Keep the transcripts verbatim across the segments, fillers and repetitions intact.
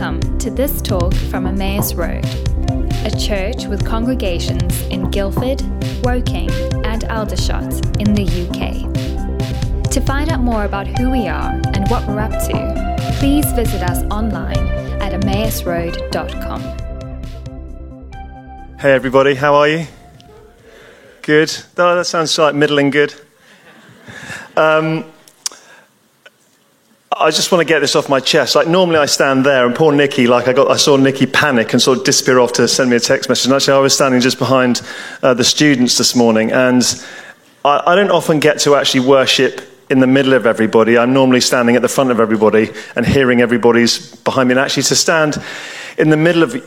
Welcome to this talk from Emmaus Road, a church with congregations in Guildford, Woking and Aldershot in the U K. To find out more about who we are and what we're up to, please visit us online at emmaus road dot com. Hey everybody, how are you? Good. Oh, that sounds like middling good. Um, I just want to get this off my chest. Like normally I stand there and poor Nikki, like I got, I saw Nikki panic and sort of disappear off to send me a text message. And actually I was standing just behind uh, the students this morning, and I, I don't often get to actually worship in the middle of everybody. I'm normally standing at the front of everybody and hearing everybody's behind me. And actually to stand in the middle of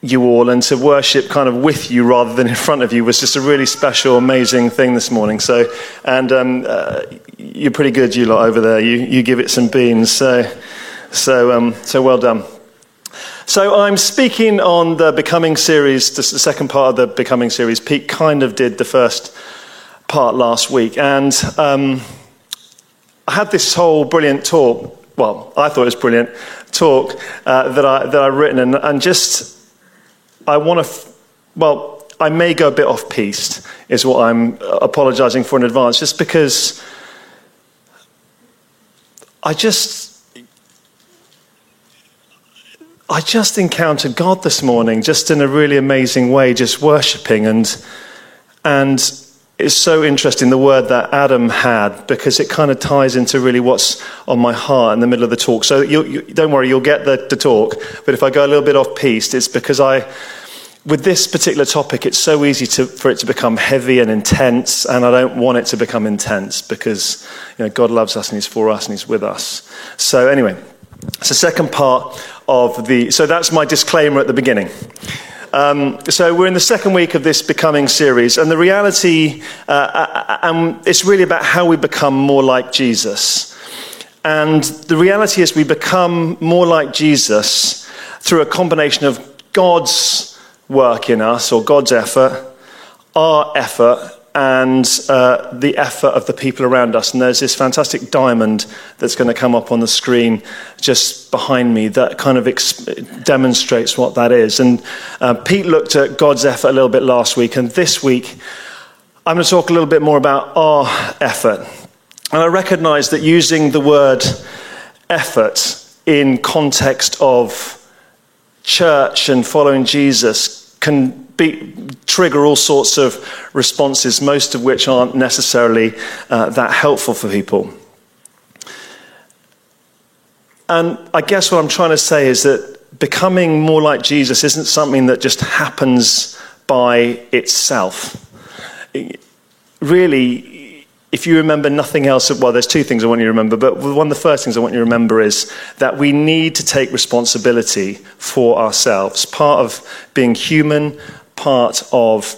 you all and to worship kind of with you rather than in front of you was just a really special, amazing thing this morning. So, and um, uh, you're pretty good, you lot over there. You you give it some beans. So, so um, so well done. So I'm speaking on the Becoming series, the second part of the Becoming series. Pete kind of did the first part last week, and um, I had this whole brilliant talk. Well, I thought it was brilliant talk uh, that I that I've written, and and just. I want to, f- well, I may go a bit off-piste, is what I'm apologising for in advance, just because I just, I just encountered God this morning, just in a really amazing way, just worshipping, and and it's so interesting, the word that Adam had, because it kind of ties into really what's on my heart in the middle of the talk. So you, you, don't worry, you'll get the, the talk, but if I go a little bit off-piste, it's because I... With this particular topic, it's so easy to, for it to become heavy and intense, and I don't want it to become intense because you know, God loves us and he's for us and he's with us. So anyway, it's the second part of the... So that's my disclaimer at the beginning. Um, so we're in the second week of this Becoming series, and the reality... Uh, and it's really about how we become more like Jesus. And the reality is we become more like Jesus through a combination of God's... work in us, or God's effort, our effort, and uh, the effort of the people around us. And there's this fantastic diamond that's going to come up on the screen just behind me that kind of ex- demonstrates what that is. And uh, Pete looked at God's effort a little bit last week, and this week I'm going to talk a little bit more about our effort. And I recognise that using the word effort in context of church and following Jesus can be, trigger all sorts of responses, most of which aren't necessarily uh, that helpful for people. And I guess what I'm trying to say is that becoming more like Jesus isn't something that just happens by itself. It, really, if you remember nothing else, well, there's two things I want you to remember, but one of the first things I want you to remember is that we need to take responsibility for ourselves. Part of being human, part of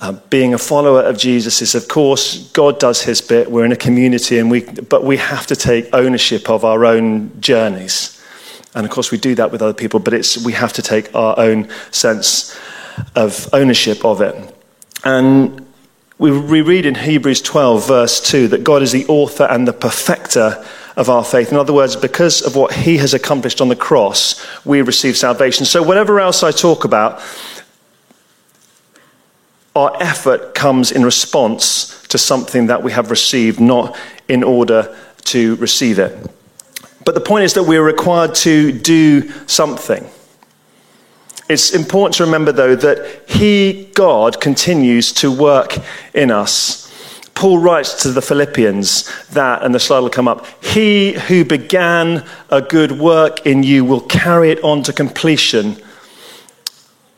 uh, being a follower of Jesus is, of course, God does his bit. We're in a community, and we, but we have to take ownership of our own journeys. And, of course, we do that with other people, but it's we have to take our own sense of ownership of it. And... We read in Hebrews twelve, verse two, that God is the author and the perfecter of our faith. In other words, because of what he has accomplished on the cross, we receive salvation. So whatever else I talk about, our effort comes in response to something that we have received, not in order to receive it. But the point is that we are required to do something. It's important to remember, though, that he, God, continues to work in us. Paul writes to the Philippians that, and the slide will come up, he who began a good work in you will carry it on to completion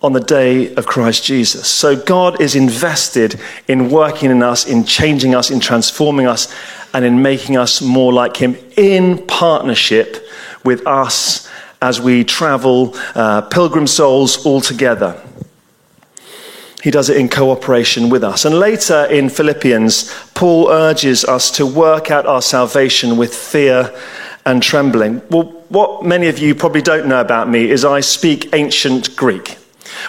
on the day of Christ Jesus. So God is invested in working in us, in changing us, in transforming us, and in making us more like him in partnership with us as we travel uh, pilgrim souls all together. He does it in cooperation with us. And later in Philippians, Paul urges us to work out our salvation with fear and trembling. Well, what many of you probably don't know about me is I speak ancient Greek.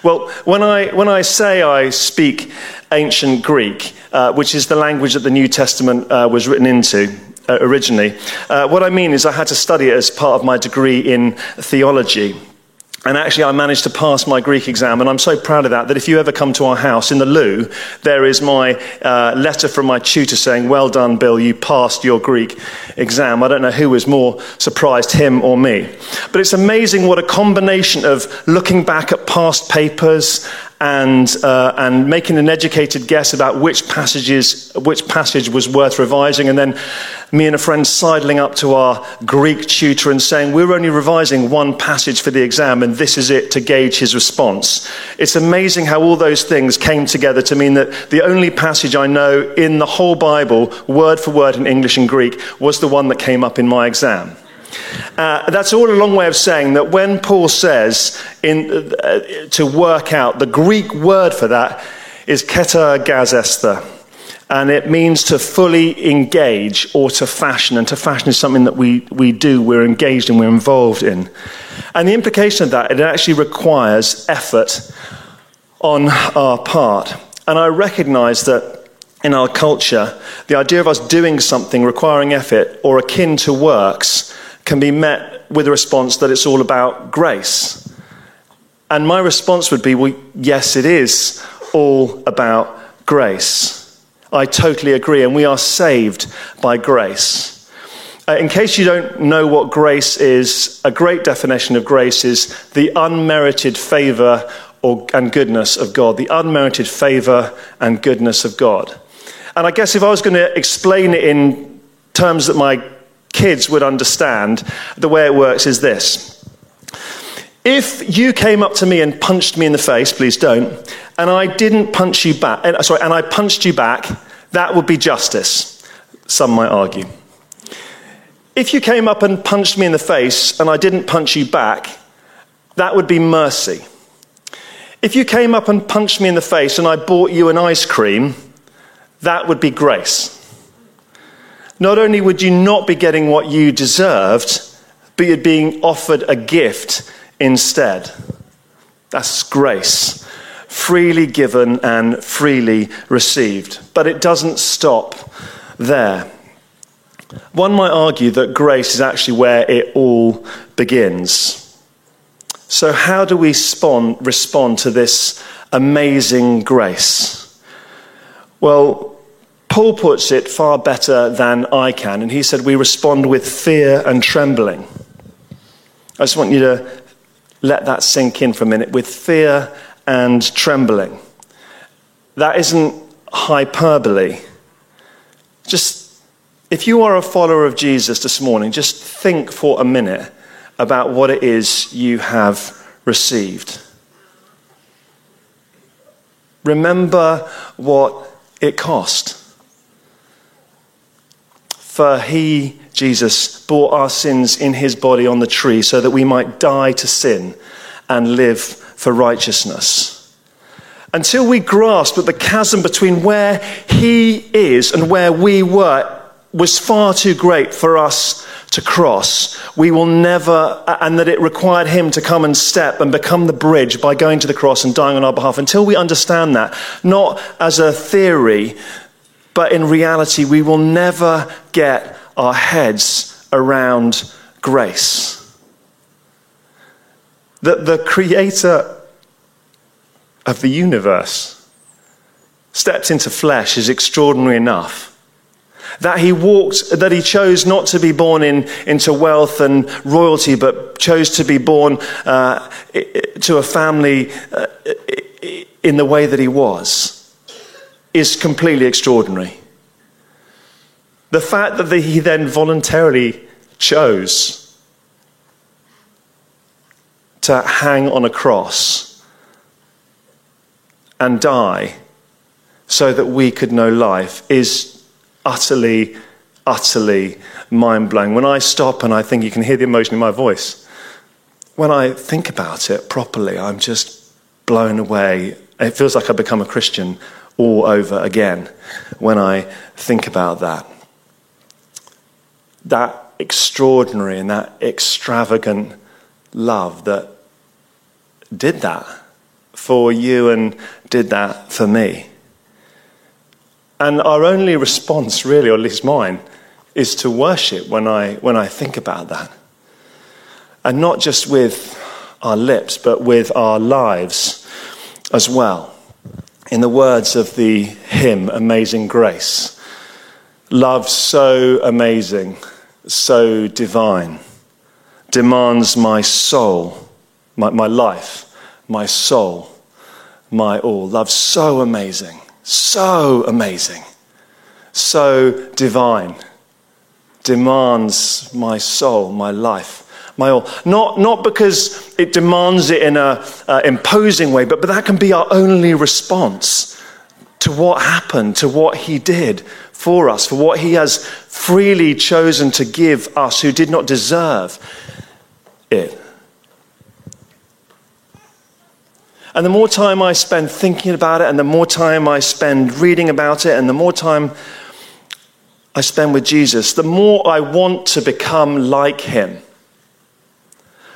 Well, when I when I say I speak ancient Greek, uh, which is the language that the New Testament uh, was written into, uh, originally. Uh, what I mean is I had to study it as part of my degree in theology. And actually, I managed to pass my Greek exam, and I'm so proud of that, that if you ever come to our house, in the loo, there is my uh, letter from my tutor saying, well done, Bill, you passed your Greek exam. I don't know who was more surprised, him or me. But it's amazing what a combination of looking back at past papers and uh, and making an educated guess about which passages, which passage was worth revising, and then me and a friend sidling up to our Greek tutor and saying, we're only revising one passage for the exam, and this is it, to gauge his response. It's amazing how all those things came together to mean that the only passage I know in the whole Bible, word for word in English and Greek, was the one that came up in my exam. Uh, that's all a long way of saying that when Paul says in, uh, to work out, the Greek word for that is katergazesthai, and it means to fully engage or to fashion, and to fashion is something that we, we do, we're engaged in, we're involved in. And the implication of that, it actually requires effort on our part. And I recognise that in our culture, the idea of us doing something requiring effort or akin to works can be met with a response that it's all about grace. And my response would be, well, yes, it is all about grace. I totally agree, and we are saved by grace. Uh, in case you don't know what grace is, a great definition of grace is the unmerited favour or and goodness of God, the unmerited favour and goodness of God. And I guess if I was going to explain it in terms that my kids would understand, the way it works is this. If you came up to me and punched me in the face, please don't, and I didn't punch you back, and, sorry, and I punched you back, that would be justice, some might argue. If you came up and punched me in the face and I didn't punch you back, that would be mercy. If you came up and punched me in the face and I bought you an ice cream, that would be grace. Not only would you not be getting what you deserved, but you're being offered a gift instead. That's grace, freely given and freely received. But it doesn't stop there. One might argue that grace is actually where it all begins. So how do we respond, respond to this amazing grace? Well, Paul puts it far better than I can, and he said we respond with fear and trembling. I just want you to let that sink in for a minute, with fear and trembling. That isn't hyperbole. Just, if you are a follower of Jesus this morning, just think for a minute about what it is you have received. Remember what it cost. For he, Jesus, bore our sins in his body on the tree so that we might die to sin and live for righteousness. Until we grasp that the chasm between where he is and where we were was far too great for us to cross, we will never, and that it required him to come and step and become the bridge by going to the cross and dying on our behalf. Until we understand that, not as a theory, but in reality, we will never get our heads around grace. That the creator of the universe stepped into flesh is extraordinary enough. That he walked, that he chose not to be born in, into wealth and royalty, but chose to be born uh, to a family uh, in the way that he was, is completely extraordinary. The fact that he then voluntarily chose to hang on a cross and die so that we could know life is utterly, utterly mind-blowing. When I stop, and I think you can hear the emotion in my voice, when I think about it properly, I'm just blown away. It feels like I've become a Christian all over again when I think about that. That extraordinary and that extravagant love that did that for you and did that for me. And our only response, really, or at least mine, is to worship when I when I think about that. And not just with our lips, but with our lives as well. In the words of the hymn, Amazing Grace, love so amazing, so divine, demands my soul, my, my life, my soul, my all. Love so amazing, so amazing, so divine, demands my soul, my life, my all. Not, not because it demands it in an uh, imposing way, but, but that can be our only response to what happened, to what he did for us, for what he has freely chosen to give us who did not deserve it. And the more time I spend thinking about it, and the more time I spend reading about it, and the more time I spend with Jesus, the more I want to become like him.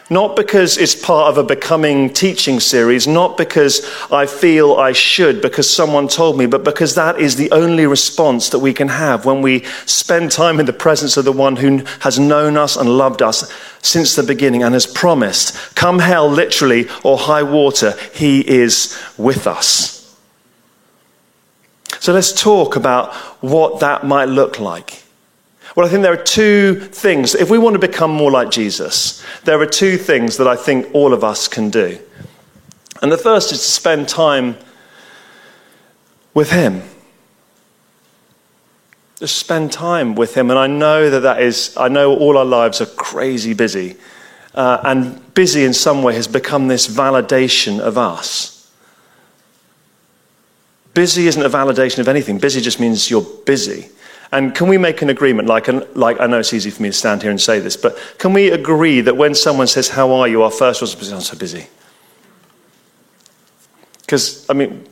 Not because it's part of a becoming teaching series, not because I feel I should, because someone told me, but because that is the only response that we can have when we spend time in the presence of the one who has known us and loved us since the beginning and has promised, come hell literally or high water, he is with us. So let's talk about what that might look like. Well, I think there are two things. If we want to become more like Jesus, there are two things that I think all of us can do. And the first is to spend time with him. Just spend time with him. And I know that that is, I know all our lives are crazy busy. Uh, and busy in some way has become this validation of us. Busy isn't a validation of anything. Busy just means you're busy. And can we make an agreement, like, like I know it's easy for me to stand here and say this, but can we agree that when someone says, how are you, our first response is, I'm so busy. Because, I mean,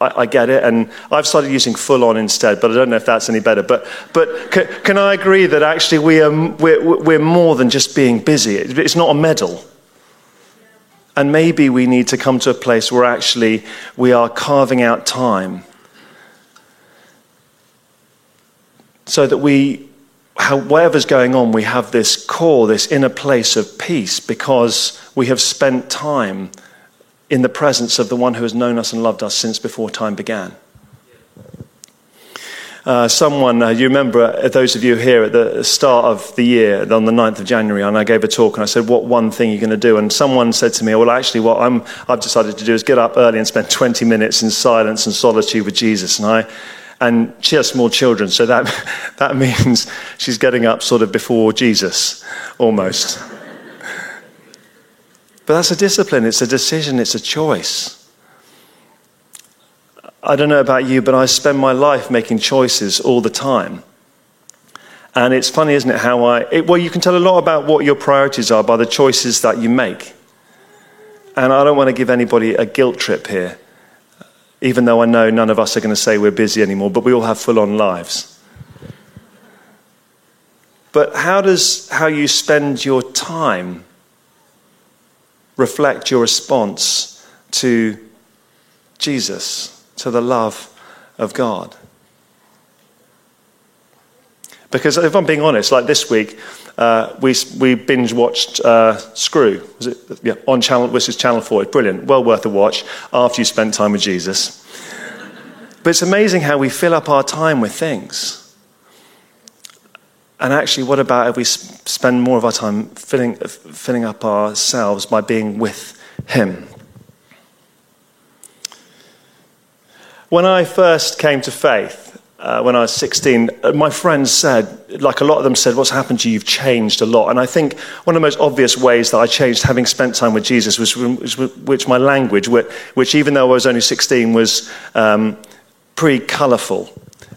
I, I get it, and I've started using full on instead, but I don't know if that's any better. But but can, can I agree that actually we are, we're, we're more than just being busy? It's not a medal. And maybe we need to come to a place where actually we are carving out time so that we, whatever's going on, we have this core, this inner place of peace because we have spent time in the presence of the one who has known us and loved us since before time began. Uh, someone, uh, you remember, uh, those of you here at the start of the year, on the ninth of January, and I gave a talk and I said, what one thing are you going to do? And someone said to me, well, actually, what I'm, I've decided to do is get up early and spend twenty minutes in silence and solitude with Jesus. And I... And she has small children, so that that means she's getting up sort of before Jesus, almost. But that's a discipline, it's a decision, it's a choice. I don't know about you, but I spend my life making choices all the time. And it's funny, isn't it, how I... It, well, you can tell a lot about what your priorities are by the choices that you make. And I don't want to give anybody a guilt trip here. Even though I know none of us are going to say we're busy anymore, but we all have full-on lives. But how does how you spend your time reflect your response to Jesus, to the love of God? Because if I'm being honest, like this week, uh, we we binge watched uh, Screw. Was it yeah, on channel? This is Channel Four. It's brilliant, well worth a watch after you spent time with Jesus. But it's amazing how we fill up our time with things. And actually, what about if we spend more of our time filling filling up ourselves by being with him? When I first came to faith. Uh, when I was sixteen, my friends said, like a lot of them said, what's happened to you? You've changed a lot. And I think one of the most obvious ways that I changed having spent time with Jesus was which, which my language, which, which even though I was only sixteen, was um, pretty colourful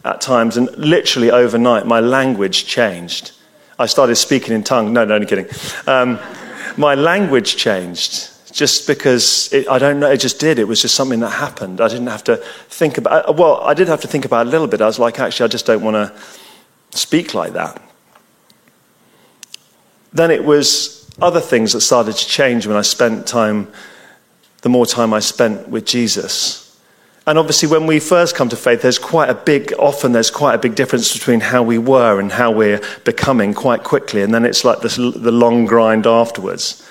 at times. And literally overnight, my language changed. I started speaking in tongues. No, no, no kidding. Um, my language changed. Just because, it, I don't know, it just did. It was just something that happened. I didn't have to think about, well, I did have to think about it a little bit. I was like, actually, I just don't want to speak like that. Then it was other things that started to change when I spent time, the more time I spent with Jesus. And obviously when we first come to faith, there's quite a big, often there's quite a big difference between how we were and how we're becoming quite quickly. And then it's like this, the long grind afterwards.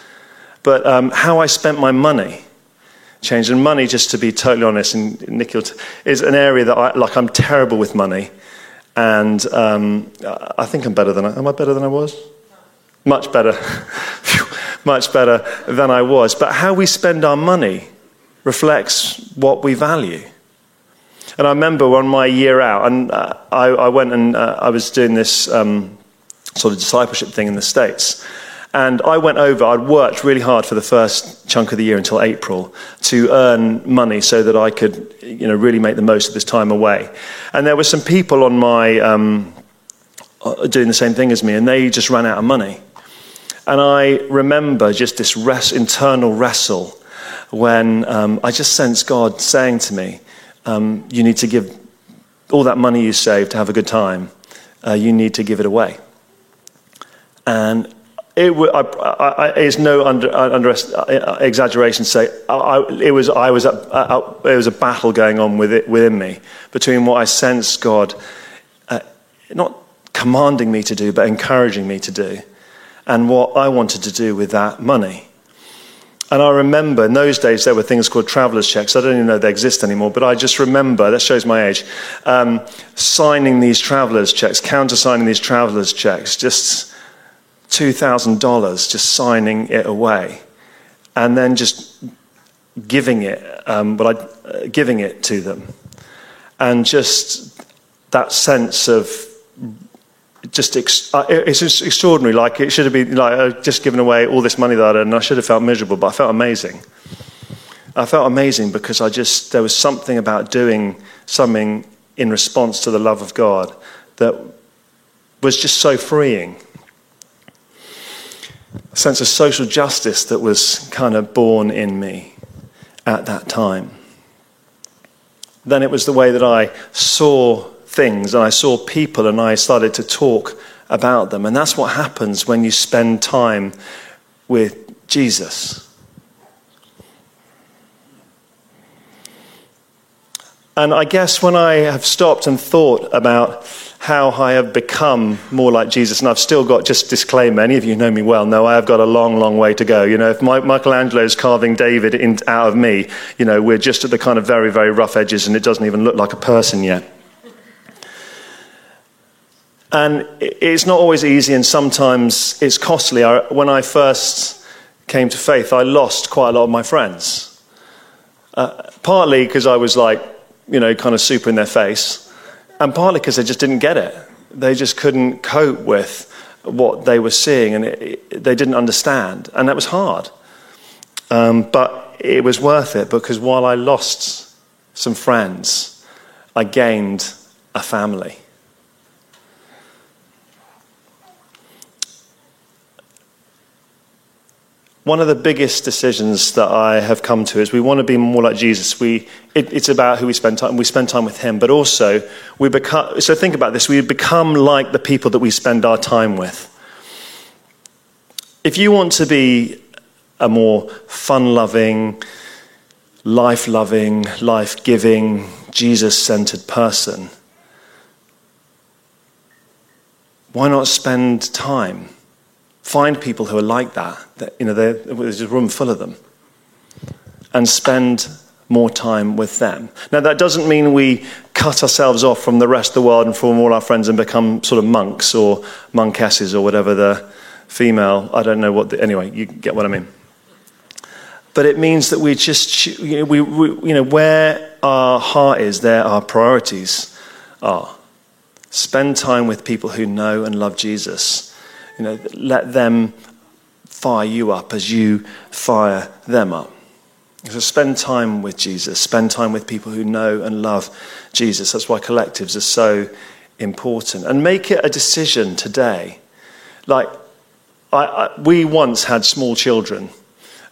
But um, how I spent my money changed. And money, just to be totally honest, and Nikki, is an area that I, like I'm terrible with money. And um, I think I'm better than I, am I better than I was? No. Much better. Much better than I was. But how we spend our money reflects what we value. And I remember on my year out, and uh, I, I went and uh, I was doing this um, sort of discipleship thing in the States. And I went over, I'd worked really hard for the first chunk of the year until April to earn money so that I could, you know, really make the most of this time away. And there were some people on my, um, doing the same thing as me, and they just ran out of money. And I remember just this rest, internal wrestle when um, I just sensed God saying to me, um, you need to give all that money you saved to have a good time. Uh, you need to give it away. And It w- I, I, it's no under, under exaggeration to say I, I, it was. I was. At, at, it was a battle going on with it, within me between what I sensed God, uh, not commanding me to do, but encouraging me to do, and what I wanted to do with that money. And I remember in those days there were things called traveller's checks. I don't even know they exist anymore, but I just remember, that shows my age, um, signing these traveller's checks, countersigning these traveller's checks, just two thousand dollars, just signing it away, and then just giving it, um, but I, uh, giving it to them, and just that sense of just ex- uh, it's just extraordinary. Like it should have been like I'd just given away all this money that I'd earned, and I should have felt miserable, but I felt amazing. I felt amazing because I just there was something about doing something in response to the love of God that was just so freeing. A sense of social justice that was kind of born in me at that time. Then it was the way that I saw things and I saw people and I started to talk about them. And that's what happens when you spend time with Jesus. And I guess when I have stopped and thought about how I have become more like Jesus, and I've still got, just disclaimer, any of you know me well, know I have got a long, long way to go. You know, if Michelangelo's carving David in, out of me, you know, we're just at the kind of very, very rough edges and it doesn't even look like a person yet. And it's not always easy and sometimes it's costly. I, when I first came to faith, I lost quite a lot of my friends. Uh, partly because I was like, you know, kind of super in their face. And partly because they just didn't get it. They just couldn't cope with what they were seeing and it, it, they didn't understand. And that was hard. Um, but it was worth it because while I lost some friends, I gained a family. One of the biggest decisions that I have come to is we want to be more like Jesus. We it, it's about who we spend time. We spend time with him, but also we become. So think about this: we become like the people that we spend our time with. If you want to be a more fun-loving, life-loving, life-giving, Jesus-centered person, why not spend time? Find people who are like that, that you know, there's a room full of them, and spend more time with them. Now, that doesn't mean we cut ourselves off from the rest of the world and from all our friends and become sort of monks or monkesses or whatever the female, I don't know what, the, anyway, you get what I mean. But it means that we just, you know, we, we, you know where our heart is, there our priorities are. Spend time with people who know and love Jesus. You know, let them fire you up as you fire them up. So spend time with Jesus. Spend time with people who know and love Jesus. That's why collectives are so important. And make it a decision today. Like, I, I, we once had small children.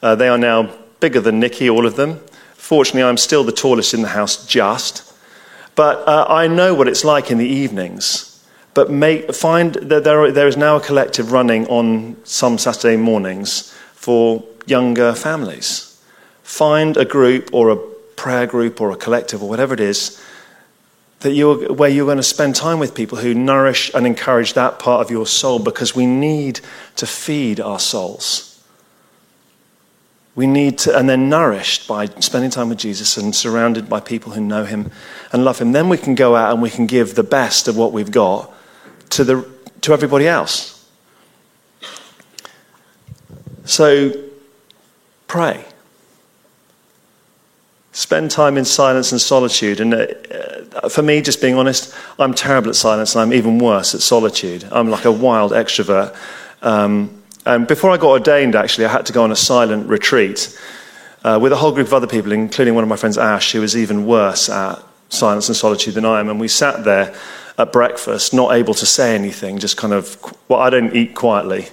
Uh, they are now bigger than Nikki, all of them. Fortunately, I'm still the tallest in the house, just. But uh, I know what it's like in the evenings. But make, find that there, there is now a collective running on some Saturday mornings for younger families. Find a group or a prayer group or a collective or whatever it is, that you're, where you're going to spend time with people who nourish and encourage that part of your soul, because we need to feed our souls. We need to, and they're nourished by spending time with Jesus and surrounded by people who know him and love him. Then we can go out and we can give the best of what we've got to the to everybody else. So, pray. Spend time in silence and solitude. And uh, for me, just being honest, I'm terrible at silence, and I'm even worse at solitude. I'm like a wild extrovert. Um, and before I got ordained, actually, I had to go on a silent retreat uh, with a whole group of other people, including one of my friends, Ash, who was even worse at silence and solitude than I am. And we sat there at breakfast, not able to say anything, just kind of, well, I don't eat quietly.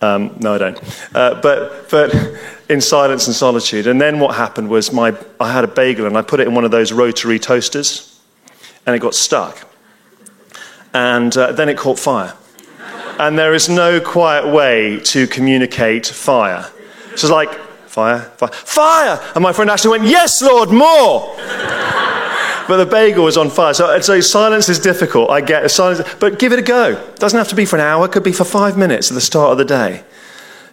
Um, no, I don't. Uh, but but in silence and solitude. And then what happened was my I had a bagel and I put it in one of those rotary toasters, and it got stuck. And uh, then it caught fire. And there is no quiet way to communicate fire. So it's like, fire, fire, fire! And my friend actually went, yes, Lord, more! But the bagel was on fire. So, so silence is difficult. I get silence, but give it a go. It doesn't have to be for an hour. It could be for five minutes at the start of the day.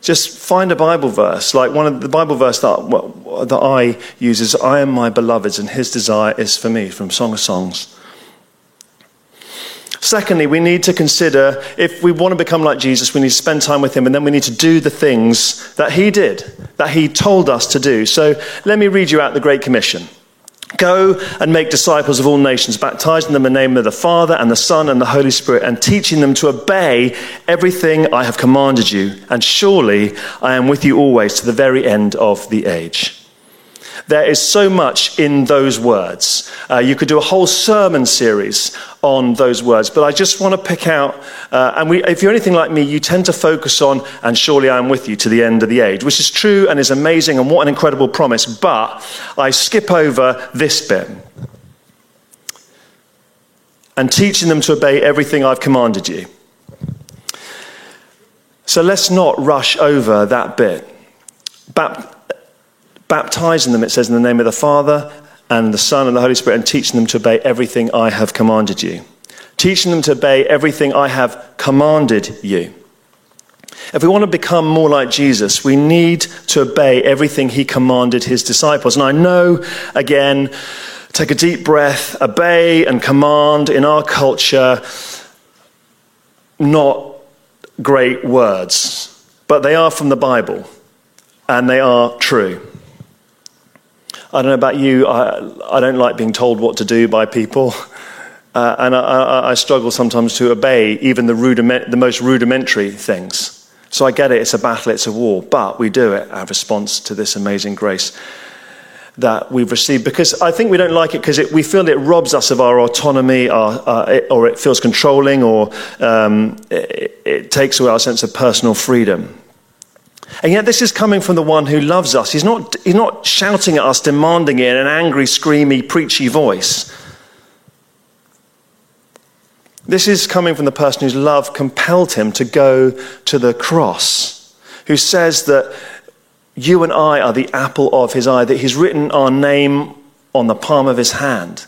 Just find a Bible verse. Like one of the Bible verse that, that I use is, I am my beloved's and his desire is for me, from Song of Songs. Secondly, we need to consider, if we want to become like Jesus, we need to spend time with him, and then we need to do the things that he did, that he told us to do. So let me read you out the Great Commission. Go and make disciples of all nations, baptizing them in the name of the Father and the Son and the Holy Spirit, and teaching them to obey everything I have commanded you. And surely I am with you always, to the very end of the age. There is so much in those words. Uh, you could do a whole sermon series on those words, but I just want to pick out, uh, and we, if you're anything like me, you tend to focus on, and surely I am with you to the end of the age, which is true and is amazing, and what an incredible promise, but I skip over this bit. And teaching them to obey everything I've commanded you. So let's not rush over that bit. Baptism. Baptizing them, it says, in the name of the Father and the Son and the Holy Spirit, and teaching them to obey everything I have commanded you. Teaching them to obey everything I have commanded you. If we want to become more like Jesus, we need to obey everything he commanded his disciples. And I know, again, take a deep breath, obey and command in our culture, not great words, but they are from the Bible and they are true. I don't know about you, I, I don't like being told what to do by people. Uh, and I, I, I struggle sometimes to obey even the, rudiment, the most rudimentary things. So I get it, it's a battle, it's a war. But we do it in response to this amazing grace that we've received. Because I think we don't like it because we feel it robs us of our autonomy, our, uh, it, or it feels controlling, or um, it, it takes away our sense of personal freedom. And yet this is coming from the one who loves us. He's not, he's not shouting at us, demanding it in an angry, screamy, preachy voice. This is coming from the person whose love compelled him to go to the cross, who says that you and I are the apple of his eye, that he's written our name on the palm of his hand.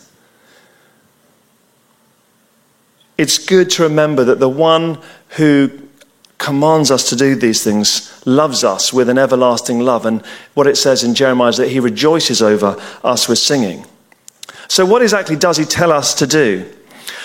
It's good to remember that the one who commands us to do these things loves us with an everlasting love, and what it says in Jeremiah is that he rejoices over us with singing. So what exactly does he tell us to do?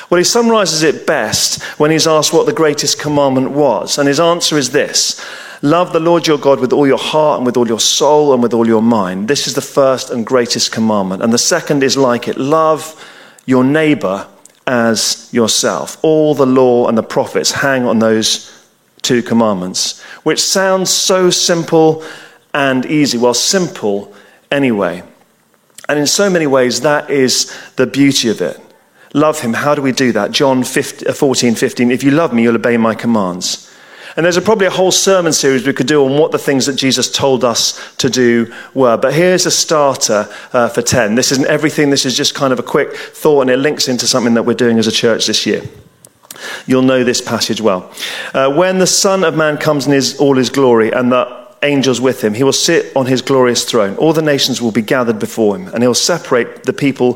Well, he summarizes it best when he's asked what the greatest commandment was, and his answer is this: love the Lord your God with all your heart and with all your soul and with all your mind. This is the first and greatest commandment, and the second is like it: love your neighbor as yourself. All the law and the prophets hang on those two commandments, which sounds so simple and easy. Well, simple anyway. And in so many ways, that is the beauty of it. Love him. How do we do that? John fourteen fifteen, if you love me, you'll obey my commands. And there's a, probably a whole sermon series we could do on what the things that Jesus told us to do were. But here's a starter uh, for ten. This isn't everything. This is just kind of a quick thought, and it links into something that we're doing as a church this year. You'll know this passage well. Uh, when the Son of Man comes in his, all his glory, and the angels with him. He will sit on his glorious throne. All the nations will be gathered before him, and he'll separate the people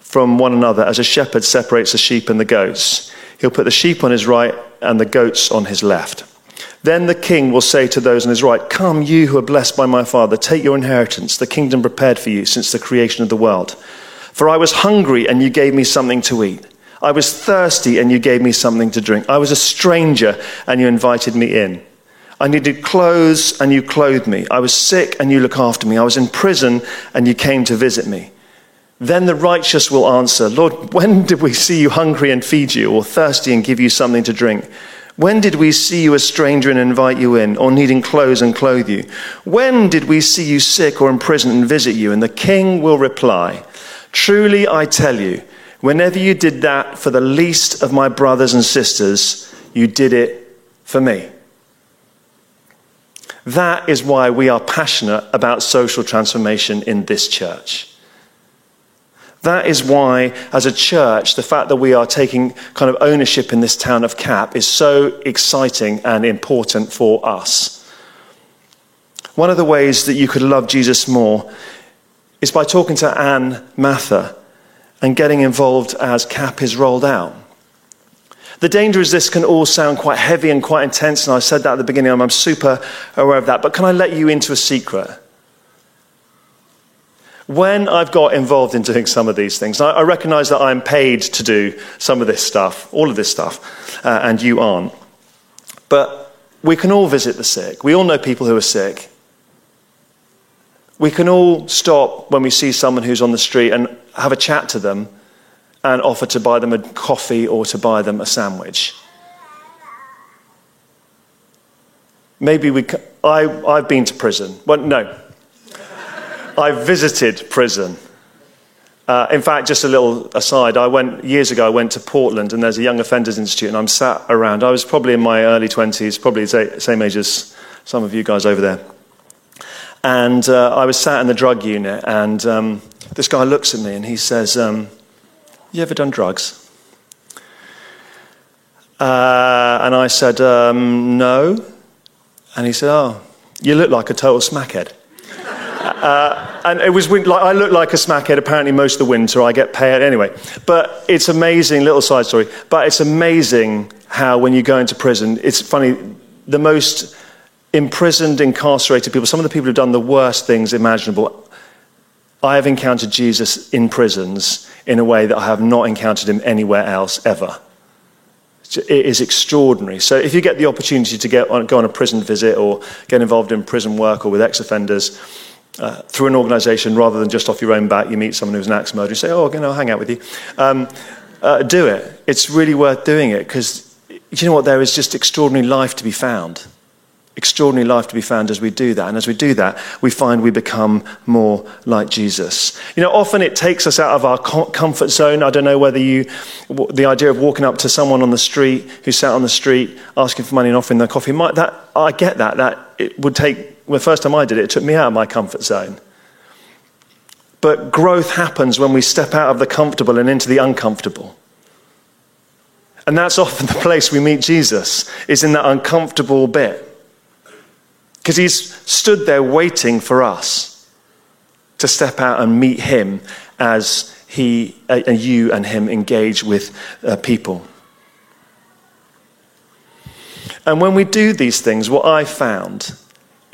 from one another as a shepherd separates the sheep and the goats. He'll put the sheep on his right and the goats on his left. Then the king will say to those on his right, "Come, you who are blessed by my father, take your inheritance, the kingdom prepared for you since the creation of the world. For I was hungry, and you gave me something to eat. I was thirsty, and you gave me something to drink. I was a stranger, and you invited me in. I needed clothes, and you clothed me. I was sick, and you looked after me. I was in prison, and you came to visit me." Then the righteous will answer, "Lord, when did we see you hungry and feed you, or thirsty and give you something to drink? When did we see you a stranger and invite you in, or needing clothes and clothe you? When did we see you sick or in prison and visit you?" And the king will reply, "Truly I tell you, whenever you did that for the least of my brothers and sisters, you did it for me." That is why we are passionate about social transformation in this church. That is why, as a church, the fact that we are taking kind of ownership in this town of C A P is so exciting and important for us. One of the ways that you could love Jesus more is by talking to Anne Mather and getting involved as C A P is rolled out. The danger is this can all sound quite heavy and quite intense, and I said that at the beginning, and I'm super aware of that, but can I let you into a secret? When I've got involved in doing some of these things, I, I recognise that I'm paid to do some of this stuff, all of this stuff, uh, and you aren't. But we can all visit the sick. We all know people who are sick. We can all stop when we see someone who's on the street and have a chat to them and offer to buy them a coffee or to buy them a sandwich. Maybe we can, I, I've been to prison. Well, no. I visited prison. Uh, in fact, just a little aside, I went years ago, I went to Portland, and there's a Young Offenders Institute, and I'm sat around. I was probably in my early twenties, probably the same age as some of you guys over there. And uh, I was sat in the drug unit, and um, this guy looks at me, and he says, um, "You ever done drugs?" Uh, and I said, um, "No." And he said, "Oh, you look like a total smackhead." Uh, and it was like I look like a smackhead apparently most of the winter. I get paid anyway. But it's amazing, little side story, but it's amazing how when you go into prison, it's funny, the most imprisoned, incarcerated people, some of the people who've done the worst things imaginable, I have encountered Jesus in prisons in a way that I have not encountered him anywhere else ever. It is extraordinary. So if you get the opportunity to get on, go on a prison visit or get involved in prison work or with ex-offenders, Uh, through an organisation rather than just off your own bat, you meet someone who's an axe murderer, you say, "Oh, you know, I'll hang out with you." Um, uh, do it. It's really worth doing it because, you know what, there is just extraordinary life to be found. Extraordinary life to be found as we do that. And as we do that, we find we become more like Jesus. You know, often it takes us out of our comfort zone. I don't know whether you, the idea of walking up to someone on the street who sat on the street asking for money and offering their coffee, might, that I get that. That it would take. Well, the first time I did it, it took me out of my comfort zone. But growth happens when we step out of the comfortable and into the uncomfortable. And that's often the place we meet Jesus, is in that uncomfortable bit. Because he's stood there waiting for us to step out and meet him as he, uh, you and him engage with uh, people. And when we do these things, what I found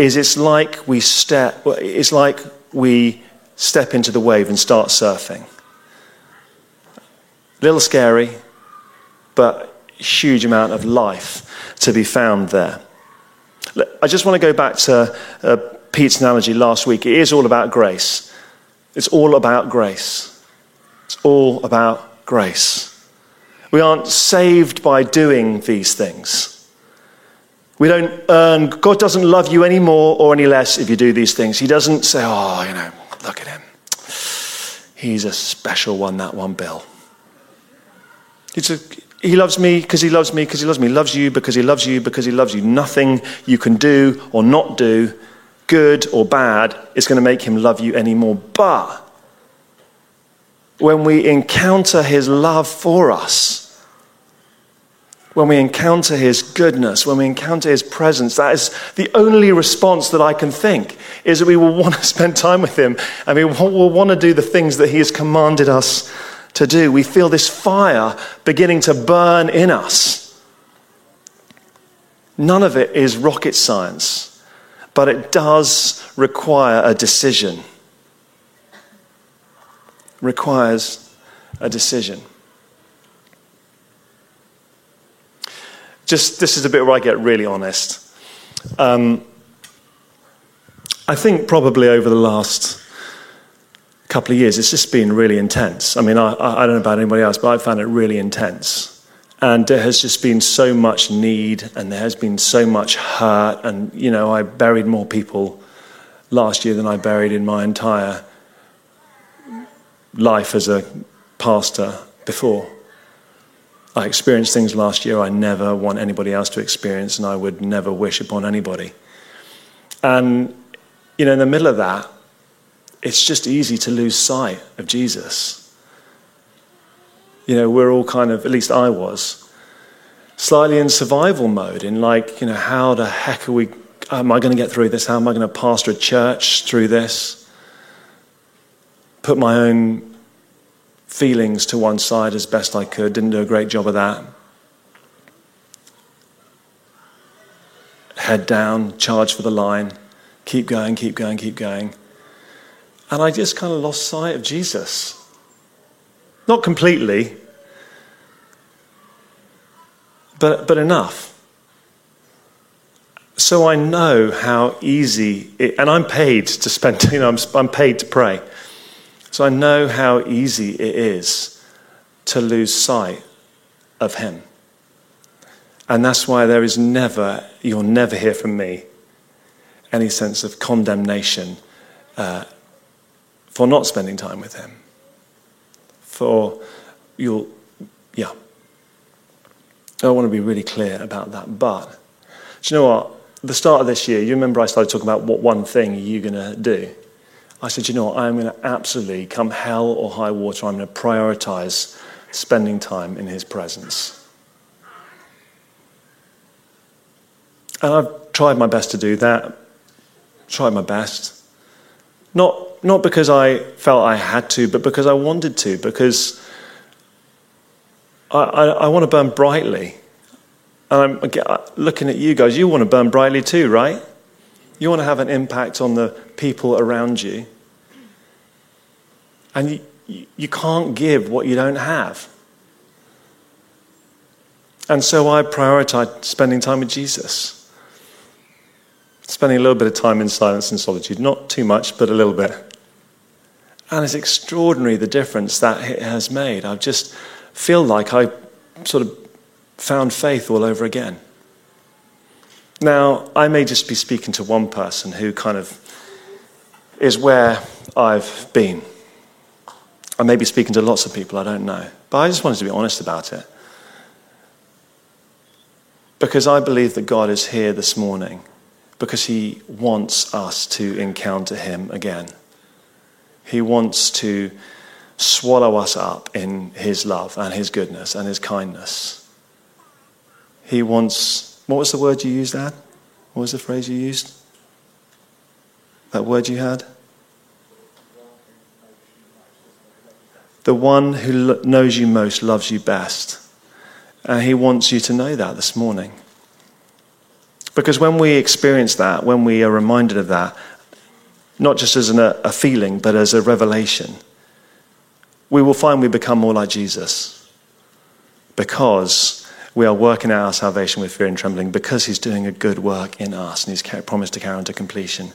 is it's like we step it's like we step into the wave and start surfing. A little scary, but huge amount of life to be found there. I just want to go back to uh, Pete's analogy last week. It is all about grace. It's all about grace. It's all about grace. We aren't saved by doing these things. We don't earn, God doesn't love you any more or any less if you do these things. He doesn't say, "Oh, you know, look at him. He's a special one, that one, Bill. It's a, he loves me because he loves me because he loves me. He loves you because he loves you because he loves you." Nothing you can do or not do, good or bad, is going to make him love you anymore. But when we encounter his love for us, when we encounter his goodness, when we encounter his presence, that is the only response that I can think, is that we will want to spend time with him and we will want to do the things that he has commanded us to do. We feel this fire beginning to burn in us. None of it is rocket science, but it does require a decision. Requires a decision. Just, this is a bit where I get really honest. Um, I think probably over the last couple of years, it's just been really intense. I mean, I, I don't know about anybody else, but I found it really intense. And there has just been so much need, and there has been so much hurt. And, you know, I buried more people last year than I buried in my entire life as a pastor before. I experienced things last year I never want anybody else to experience, and I would never wish upon anybody. And, you know, in the middle of that, it's just easy to lose sight of Jesus. You know, we're all kind of, at least I was, slightly in survival mode, in like, you know, how the heck are we, am I going to get through this? How am I going to pastor a church through this? Put my own feelings to one side as best I could. Didn't do a great job of that. Head down, charge for the line, keep going, keep going, keep going. And I just kind of lost sight of Jesus. Not completely, but but enough. So I know how easy it, and I'm paid to spend, you know, I'm, I'm paid to pray. So I know how easy it is to lose sight of him. And that's why there is never, you'll never hear from me any sense of condemnation uh, for not spending time with him. For you'll, yeah. I want to be really clear about that. But do you know what? At the start of this year, you remember I started talking about what one thing you're going to do. I said, you know what? I'm going to absolutely, come hell or high water, I'm going to prioritize spending time in his presence. And I've tried my best to do that. Tried my best. Not. Not because I felt I had to, but because I wanted to, because I, I, I want to burn brightly. And I'm looking at you guys, you want to burn brightly too, right? You want to have an impact on the people around you. And you, you can't give what you don't have. And so I prioritized spending time with Jesus. Spending a little bit of time in silence and solitude. Not too much, but a little bit. And it's extraordinary the difference that it has made. I just feel like I sort of found faith all over again. Now, I may just be speaking to one person who kind of is where I've been. I may be speaking to lots of people, I don't know. But I just wanted to be honest about it. Because I believe that God is here this morning. Because he wants us to encounter him again. He wants to swallow us up in his love and his goodness and his kindness. He wants, what was the word you used, Ad? What was the phrase you used? That word you had? The one who lo- knows you most loves you best. And he wants you to know that this morning. Because when we experience that, when we are reminded of that, not just as an, a feeling, but as a revelation, we will find we become more like Jesus. Because we are working out our salvation with fear and trembling, because he's doing a good work in us, and he's promised to carry on to completion.